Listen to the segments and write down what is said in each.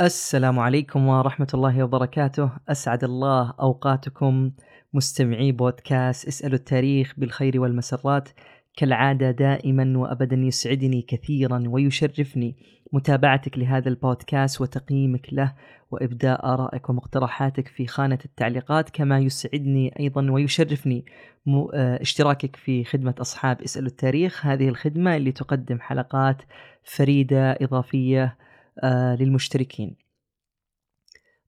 السلام عليكم ورحمة الله وبركاته. أسعد الله أوقاتكم مستمعي بودكاست اسألوا التاريخ بالخير والمسرات. كالعادة دائما وأبدا يسعدني كثيرا ويشرفني متابعتك لهذا البودكاست وتقييمك له وإبداء آرائك ومقترحاتك في خانة التعليقات، كما يسعدني أيضا ويشرفني اشتراكك في خدمة أصحاب اسألوا التاريخ، هذه الخدمة اللي تقدم حلقات فريدة إضافية للمشتركين.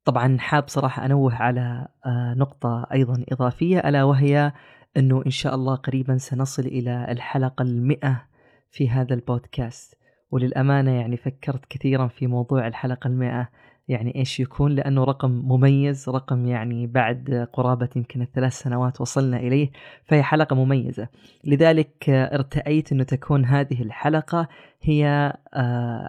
طبعا حاب صراحة أنوه على نقطة أيضا إضافية، ألا وهي أنه إن شاء الله قريبا سنصل إلى الحلقة 100 في هذا البودكاست. وللأمانة يعني فكرت كثيرا في موضوع الحلقة 100 يعني إيش يكون، لأنه رقم مميز، رقم يعني بعد قرابة يمكن 3 سنوات وصلنا إليه، فهي حلقة مميزة. لذلك ارتأيت أن تكون هذه الحلقة هي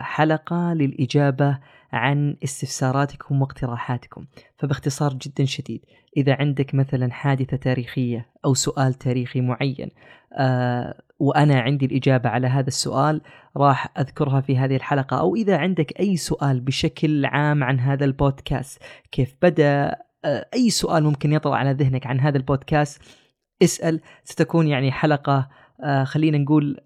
حلقة للإجابة عن استفساراتكم واقتراحاتكم. فباختصار جدا شديد، إذا عندك مثلا حادثة تاريخية أو سؤال تاريخي معين وأنا عندي الإجابة على هذا السؤال راح أذكرها في هذه الحلقة، أو إذا عندك أي سؤال بشكل عام عن هذا البودكاست، كيف بدأ، أي سؤال ممكن يطلع على ذهنك عن هذا البودكاست اسأل. ستكون يعني حلقة خلينا نقول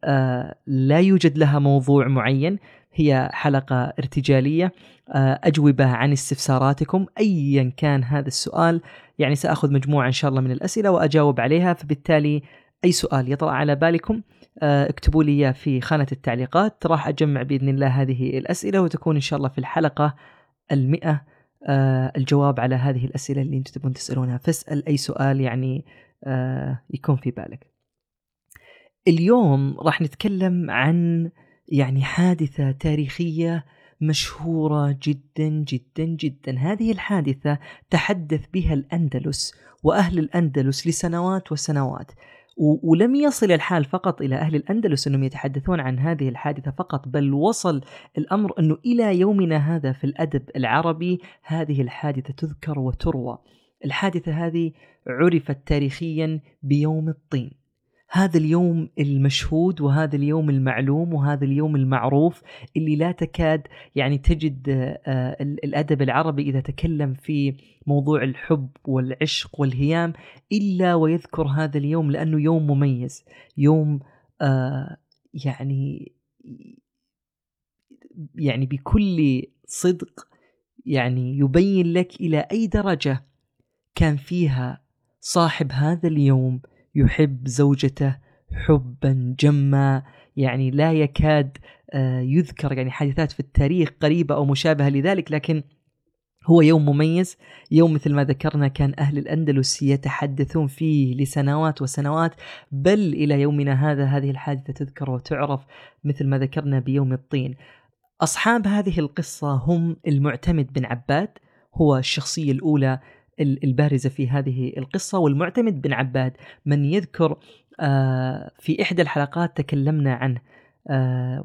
لا يوجد لها موضوع معين، هي حلقة ارتجالية، أجوبة عن استفساراتكم أيا كان هذا السؤال. يعني سأخذ مجموعة إن شاء الله من الأسئلة وأجاوب عليها، فبالتالي أي سؤال يطرأ على بالكم اكتبوا لي في خانة التعليقات، راح أجمع بإذن الله هذه الأسئلة وتكون إن شاء الله في الحلقة 100 الجواب على هذه الأسئلة اللي أنتم تبون تسألونها. فاسأل أي سؤال يعني يكون في بالك. اليوم راح نتكلم عن يعني حادثة تاريخية مشهورة جدا جدا جدا. هذه الحادثة تحدث بها الأندلس وأهل الأندلس لسنوات وسنوات، ولم يصل الحال فقط إلى أهل الأندلس أنهم يتحدثون عن هذه الحادثة فقط، بل وصل الأمر أنه إلى يومنا هذا في الأدب العربي هذه الحادثة تذكر وتروى. الحادثة هذه عرفت تاريخيا بيوم الطين، هذا اليوم المشهود وهذا اليوم المعلوم وهذا اليوم المعروف اللي لا تكاد يعني تجد الأدب العربي إذا تكلم في موضوع الحب والعشق والهيام إلا ويذكر هذا اليوم، لأنه يوم مميز، يوم يعني بكل صدق يعني يبين لك إلى أي درجة كان فيها صاحب هذا اليوم يحب زوجته حبا جما. يعني لا يكاد يذكر يعني حادثات في التاريخ قريبة أو مشابهة لذلك، لكن هو يوم مميز، يوم مثل ما ذكرنا كان أهل الأندلس يتحدثون فيه لسنوات وسنوات، بل إلى يومنا هذا هذه الحادثة تذكر وتعرف مثل ما ذكرنا بيوم الطين. أصحاب هذه القصة هم المعتمد بن عباد، هو الشخصية الأولى البارزة في هذه القصة. والمعتمد بن عباد من يذكر في إحدى الحلقات تكلمنا عنه،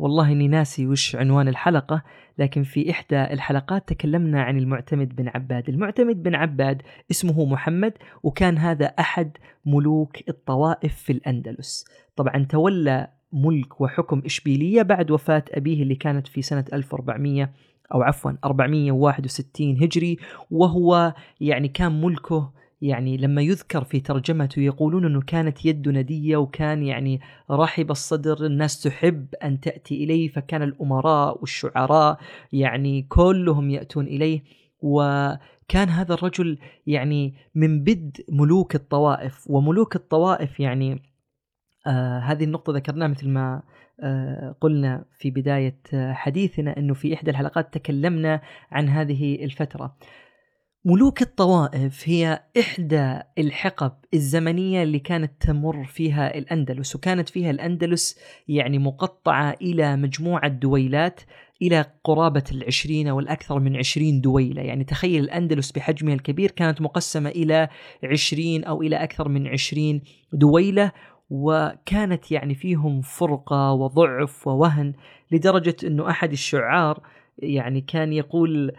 والله إني ناسي وش عنوان الحلقة، لكن في إحدى الحلقات تكلمنا عن المعتمد بن عباد. المعتمد بن عباد اسمه محمد، وكان هذا أحد ملوك الطوائف في الأندلس. طبعا تولى ملك وحكم إشبيلية بعد وفاة أبيه اللي كانت في سنة 461 هجري. وهو يعني كان ملكه يعني لما يذكر في ترجمته يقولون أنه كانت يد ندية، وكان يعني رحب الصدر، الناس تحب أن تأتي إليه، فكان الأمراء والشعراء يعني كلهم يأتون إليه. وكان هذا الرجل يعني من بدء ملوك الطوائف، وملوك الطوائف يعني هذه النقطة ذكرناها مثل ما قلنا في بداية حديثنا، أنه في إحدى الحلقات تكلمنا عن هذه الفترة. ملوك الطوائف هي إحدى الحقب الزمنية اللي كانت تمر فيها الأندلس، وكانت فيها الأندلس يعني مقطعة إلى مجموعة دويلات إلى قرابة 20 أو الأكثر من 20 دويلة. يعني تخيل الأندلس بحجمها الكبير كانت مقسمة إلى 20 أو إلى أكثر من 20 دويلة، وكانت يعني فيهم فرقة وضعف ووهن، لدرجة أنه أحد الشعار يعني كان يقول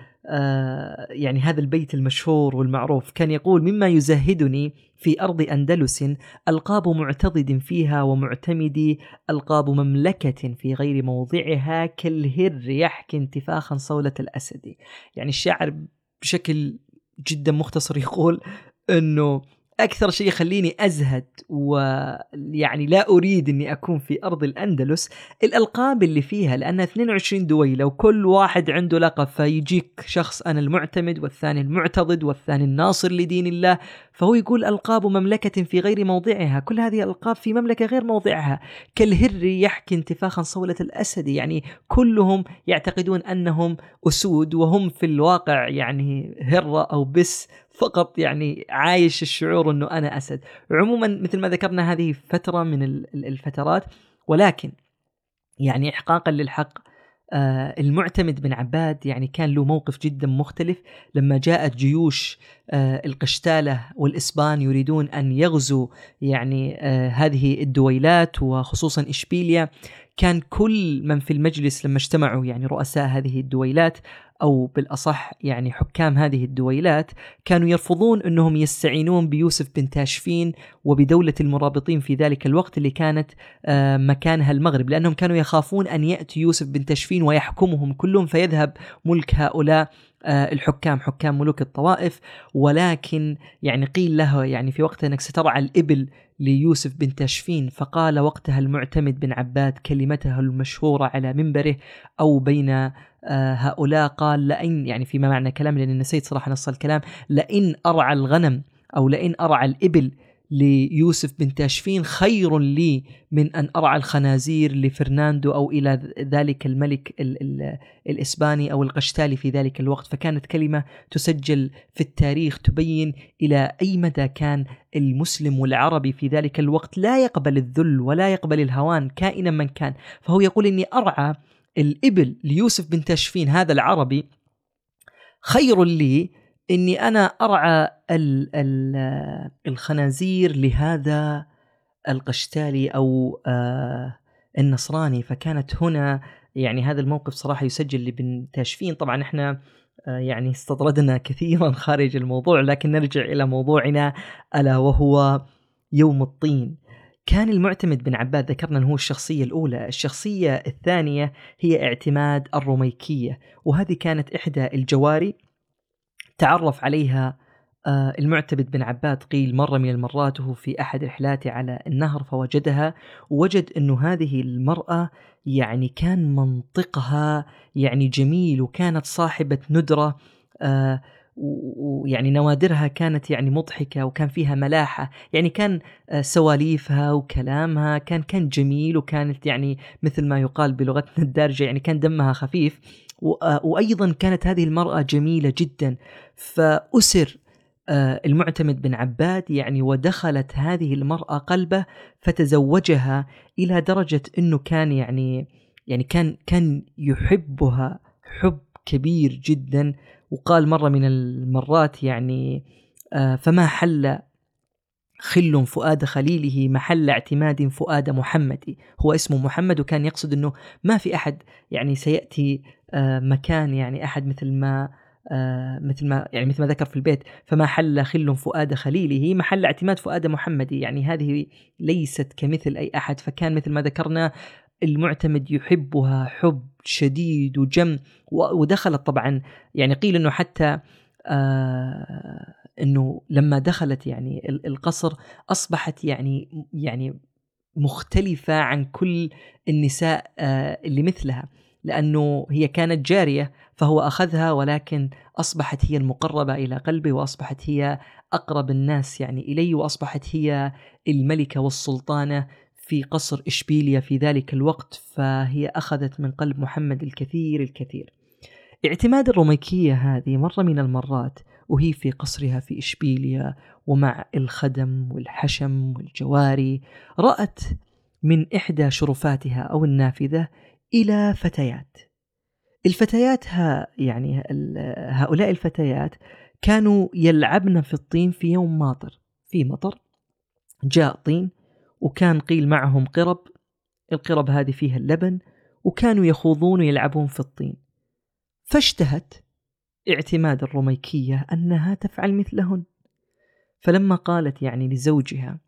يعني هذا البيت المشهور والمعروف، كان يقول: مما يزهدني في أرض أندلس ألقاب معتضد فيها، ومعتمدي ألقاب مملكة في غير موضعها، كالهر يحكي انتفاخا صولة الأسد. يعني الشاعر بشكل جدا مختصر يقول أنه أكثر شيء يخليني أزهد ويعني لا أريد أني أكون في أرض الأندلس الألقاب اللي فيها، لأنها 22 دويلة وكل واحد عنده لقب، فيجيك شخص أنا المعتمد، والثاني المعتضد، والثاني الناصر لدين الله، فهو يقول ألقاب مملكة في غير موضعها، كل هذه الألقاب في مملكة غير موضعها، كالهر يحكي انتفاخا صولة الأسد. يعني كلهم يعتقدون أنهم أسود، وهم في الواقع يعني هرة أو بس فقط، يعني عايش الشعور أنه أنا أسد. عموما مثل ما ذكرنا هذه فترة من الفترات، ولكن يعني إحقاقا للحق المعتمد بن عباد يعني كان له موقف جدا مختلف لما جاءت جيوش القشتالة والإسبان يريدون أن يغزوا يعني هذه الدويلات وخصوصا إشبيلية. كان كل من في المجلس لما اجتمعوا يعني رؤساء هذه الدويلات أو بالأصح يعني حكام هذه الدويلات كانوا يرفضون أنهم يستعينون بيوسف بن تاشفين وبدولة المرابطين في ذلك الوقت اللي كانت مكانها المغرب، لأنهم كانوا يخافون أن يأتي يوسف بن تاشفين ويحكمهم كلهم فيذهب ملك هؤلاء الحكام، حكام ملوك الطوائف. ولكن يعني قيل له يعني في وقتها أنك سترعى الإبل ليوسف بن تاشفين، فقال وقتها المعتمد بن عباد كلمتها المشهورة على منبره أو بين هؤلاء، قال: لئن، يعني فيما معنى كلام لأن نسيت صراحة نص الكلام، لئن أرعى الغنم أو لئن أرعى الإبل ليوسف بن تاشفين خير لي من أن أرعى الخنازير لفرناندو أو إلى ذلك الملك الإسباني أو القشتالي في ذلك الوقت. فكانت كلمة تسجل في التاريخ تبين إلى أي مدى كان المسلم والعربي في ذلك الوقت لا يقبل الذل ولا يقبل الهوان كائنا من كان. فهو يقول إني أرعى الإبل ليوسف بن تاشفين هذا العربي خير لي إني أنا أرعى الخنازير لهذا القشتالي أو النصراني. فكانت هنا يعني هذا الموقف صراحة يسجل لبن تاشفين. طبعا إحنا يعني استطردنا كثيرا خارج الموضوع، لكن نرجع إلى موضوعنا ألا وهو يوم الطين. كان المعتمد بن عباد ذكرنا أنه هو الشخصية الأولى. الشخصية الثانية هي اعتماد الرميكية، وهذه كانت إحدى الجواري تعرف عليها المعتمد بن عباد قيل مرة من المرات وهو في أحد رحلاته على النهر، فوجدها ووجد أنه هذه المرأة يعني كان منطقها يعني جميل، وكانت صاحبة ندرة، ويعني نوادرها كانت يعني مضحكة وكان فيها ملاحة، يعني كان سواليفها وكلامها كان جميل، وكانت يعني مثل ما يقال بلغتنا الدارجة يعني كان دمها خفيف، وأيضا كانت هذه المرأة جميلة جدا. فأسر المعتمد بن عباد يعني ودخلت هذه المرأة قلبه فتزوجها، إلى درجة أنه كان يعني كان يحبها حب كبير جدا. وقال مرة من المرات يعني فما حل خل فؤاد خليله محل اعتماد فؤاد محمدي. هو اسمه محمد، وكان يقصد أنه ما في أحد يعني سيأتي مكان يعني أحد مثل ما ذكر في البيت، فما حل خل فؤاد خليله محل اعتماد فؤاد محمدي، يعني هذه ليست كمثل أي أحد. فكان مثل ما ذكرنا المعتمد يحبها حب شديد وجم، ودخلت طبعا يعني قيل أنه حتى أنه لما دخلت يعني القصر أصبحت يعني مختلفة عن كل النساء اللي مثلها، لأنه هي كانت جارية فهو أخذها، ولكن أصبحت هي المقربة إلى قلبي، وأصبحت هي أقرب الناس يعني إلي، وأصبحت هي الملكة والسلطانة في قصر إشبيلية في ذلك الوقت. فهي أخذت من قلب محمد الكثير. اعتماد الرميكية هذه مرة من المرات وهي في قصرها في إشبيلية ومع الخدم والحشم والجواري رأت من إحدى شرفاتها أو النافذة إلى فتيات. هؤلاء الفتيات كانوا يلعبن في الطين في يوم ماطر، في مطر جاء طين، وكان قيل معهم قرب، القرب هذه فيها اللبن، وكانوا يخوضون ويلعبون في الطين. فاشتهت اعتماد الرميكية أنها تفعل مثلهن. فلما قالت يعني لزوجها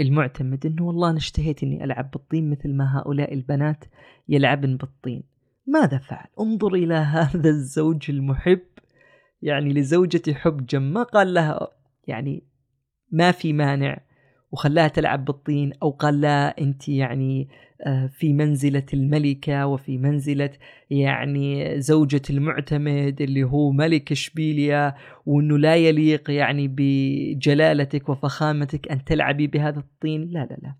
المعتمد أنه والله نشتهيت أني ألعب بالطين مثل ما هؤلاء البنات يلعبن بالطين، ماذا فعل؟ انظر إلى هذا الزوج المحب، يعني لزوجتي حب جما، قال لها يعني ما في مانع وخلاها تلعب بالطين، أو قال لا أنت يعني في منزلة الملكة وفي منزلة يعني زوجة المعتمد اللي هو ملك إشبيلية، وأنه لا يليق يعني بجلالتك وفخامتك أن تلعبي بهذا الطين. لا لا لا،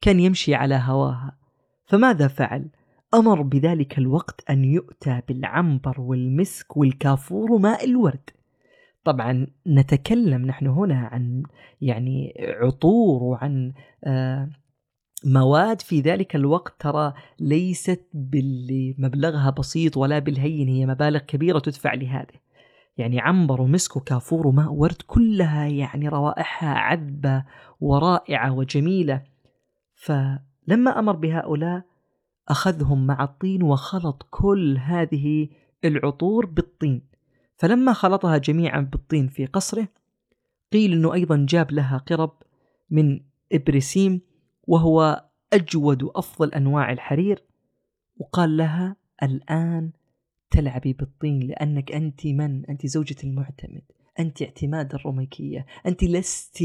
كان يمشي على هواها. فماذا فعل؟ أمر بذلك الوقت أن يؤتى بالعنبر والمسك والكافور وماء الورد. طبعا نتكلم نحن هنا عن يعني عطور وعن مواد في ذلك الوقت ترى ليست باللي مبلغها بسيط ولا بالهين، هي مبالغ كبيرة تدفع لهذه. يعني عنبر ومسك وكافور وماء ورد كلها يعني روائحها عذبة ورائعة وجميلة. فلما أمر بهؤلاء أخذهم مع الطين وخلط كل هذه العطور بالطين. فلما خلطها جميعا بالطين في قصره، قيل أنه أيضا جاب لها قرب من إبريسيم وهو أجود وأفضل أنواع الحرير، وقال لها الآن تلعبي بالطين، لأنك أنت من؟ أنت زوجة المعتمد، أنت اعتماد الرميكية، أنت لست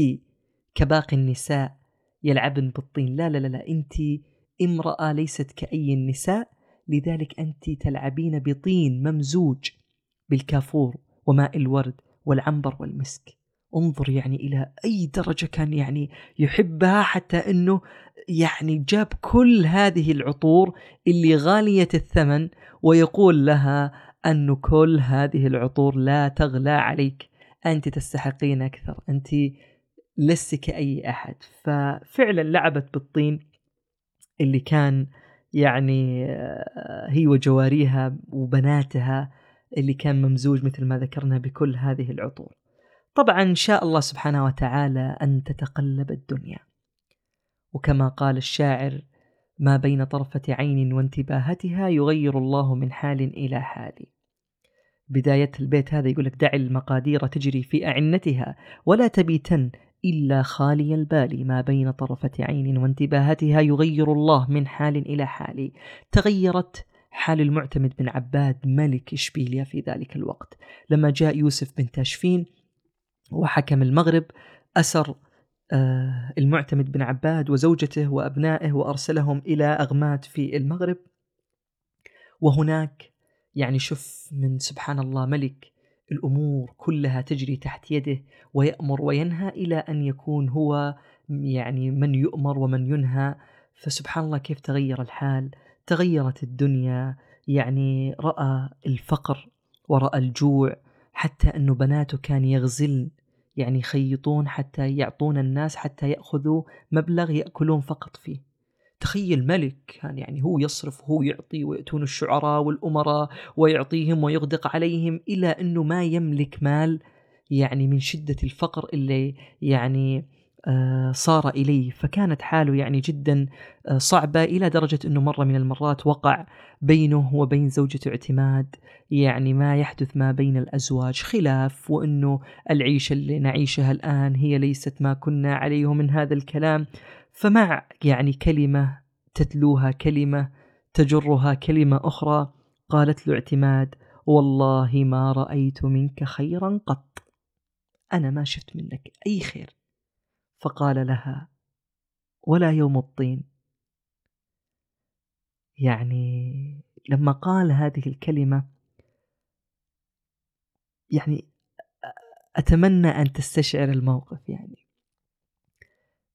كباقي النساء يلعبن بالطين، لا لا لا، أنت امرأة ليست كأي النساء، لذلك أنت تلعبين بطين ممزوج بالكافور وماء الورد والعنبر والمسك. انظر يعني إلى أي درجة كان يعني يحبها، حتى أنه يعني جاب كل هذه العطور اللي غالية الثمن، ويقول لها أن كل هذه العطور لا تغلى عليك، أنت تستحقين أكثر، أنت لست كأي أحد. ففعلا لعبت بالطين اللي كان يعني هي وجواريها وبناتها اللي كان ممزوج مثل ما ذكرنا بكل هذه العطور. طبعا إن شاء الله سبحانه وتعالى أن تتقلب الدنيا، وكما قال الشاعر: ما بين طرفة عين وانتباهتها يغير الله من حال إلى حال. بداية البيت هذا يقول لك: دع المقادير تجري في أعنتها ولا تبيتن إلا خالي البال. ما بين طرفة عين وانتباهتها يغير الله من حال إلى حال. تغيرت حال المعتمد بن عباد ملك إشبيلية في ذلك الوقت. لما جاء يوسف بن تاشفين وحكم المغرب، أسر المعتمد بن عباد وزوجته وأبنائه وأرسلهم إلى أغمات في المغرب. وهناك يعني شف من سبحان الله ملك الأمور كلها تجري تحت يده ويأمر وينهى، إلى أن يكون هو يعني من يؤمر ومن ينهى. فسبحان الله كيف تغير الحال، تغيرت الدنيا. يعني رأى الفقر ورأى الجوع، حتى أنه بناته كان يغزلن يعني يخيطون حتى يعطون الناس حتى يأخذوا مبلغ يأكلون فقط فيه. تخيل ملك كان يعني هو يصرف وهو يعطي، ويأتون الشعراء والأمراء ويعطيهم ويغدق عليهم، إلى أنه ما يملك مال يعني من شدة الفقر اللي يعني صار إليه. فكانت حاله يعني جدا صعبة، إلى درجة أنه مرة من المرات وقع بينه وبين زوجته اعتماد يعني ما يحدث ما بين الأزواج، خلاف، وأنه العيشة اللي نعيشها الآن هي ليست ما كنا عليه من هذا الكلام. فمع يعني كلمة تتلوها كلمة تجرها كلمة أخرى، قالت له اعتماد: والله ما رأيت منك خيرا قط، أنا ما شفت منك أي خير. فقال لها: ولا يوم الطين. يعني لما قال هذه الكلمة، يعني أتمنى أن تستشعر الموقف، يعني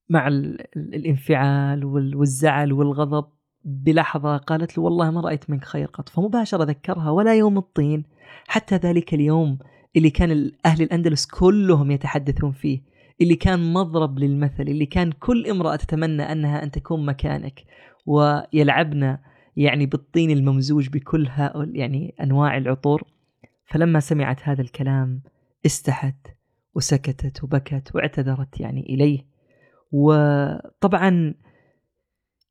مع الانفعال والزعل والغضب، بلحظة قالت له: والله ما رأيت منك خير قط. فمباشرة ذكرها ولا يوم الطين، حتى ذلك اليوم اللي كان أهل الأندلس كلهم يتحدثون فيه، اللي كان مضرب للمثل، اللي كان كل امرأة تتمنى أنها أن تكون مكانك، ويلعبنا يعني بالطين الممزوج بكل هؤلاء يعني أنواع العطور. فلما سمعت هذا الكلام استحت وسكتت وبكت واعتذرت يعني إليه. وطبعا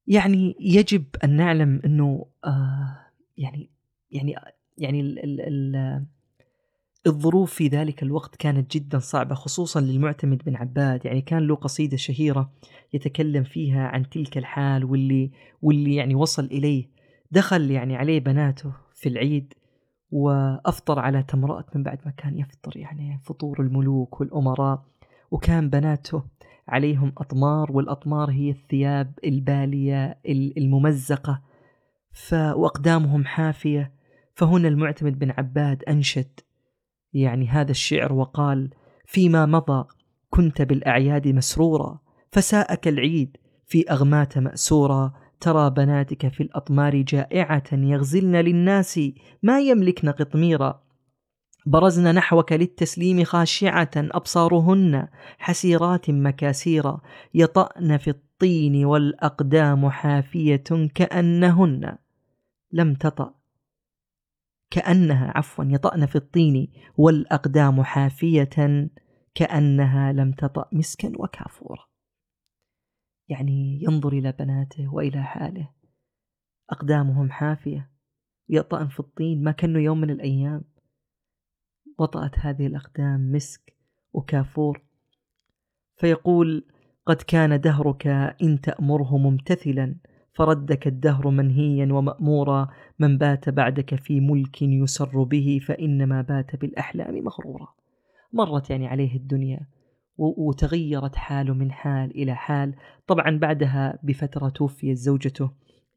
يعني يجب أن نعلم أنه يعني الظروف في ذلك الوقت كانت جدا صعبة خصوصا للمعتمد بن عباد، يعني كان له قصيدة شهيرة يتكلم فيها عن تلك الحال واللي يعني وصل إليه. دخل يعني عليه بناته في العيد وأفطر على تمرات من بعد ما كان يفطر يعني فطور الملوك والأمراء، وكان بناته عليهم أطمار، والأطمار هي الثياب البالية الممزقة، وأقدامهم حافية. فهنا المعتمد بن عباد أنشد يعني هذا الشعر وقال: فيما مضى كنت بالأعياد مسرورا، فساءك العيد في أغمات مأسورا، ترى بناتك في الأطمار جائعة، يغزلن للناس ما يملكن قطميرا، برزن نحوك للتسليم خاشعة، أبصارهن حسيرات مكاسيرا، يطأن في الطين والأقدام حافية يطأن في الطين والأقدام حافية كأنها لم تطأ مسكا وكافورا. يعني ينظر إلى بناته وإلى حاله، أقدامهم حافية، يطأن في الطين، ما كأنه يوم من الأيام وطأت هذه الأقدام مسك وكافور. فيقول: قد كان دهرك إن تأمره ممتثلا، فردك الدهر منهيا ومأمورا، من بات بعدك في ملك يسر به، فإنما بات بالأحلام مغرورا. مرت يعني عليه الدنيا وتغيرت حاله من حال إلى حال. طبعا بعدها بفترة توفي زوجته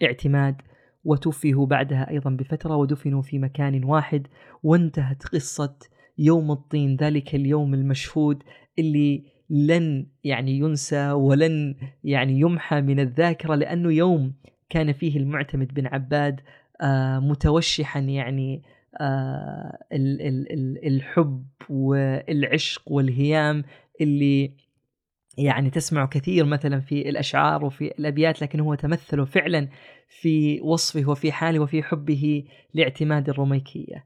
اعتماد، وتوفيه بعدها أيضا بفترة، ودفنوا في مكان واحد. وانتهت قصة يوم الطين، ذلك اليوم المشهود اللي لن يعني ينسى ولن يعني يمحى من الذاكرة، لأنه يوم كان فيه المعتمد بن عباد متوشحا يعني الحب والعشق والهيام اللي يعني تسمع كثير مثلا في الأشعار وفي الأبيات، لكن هو تمثله فعلا في وصفه وفي حاله وفي حبه لاعتماد الرميكية.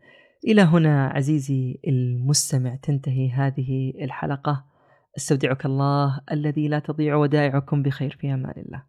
إلى هنا عزيزي المستمع تنتهي هذه الحلقة. استودعك الله الذي لا تضيع ودائعكم، بخير في أمان الله.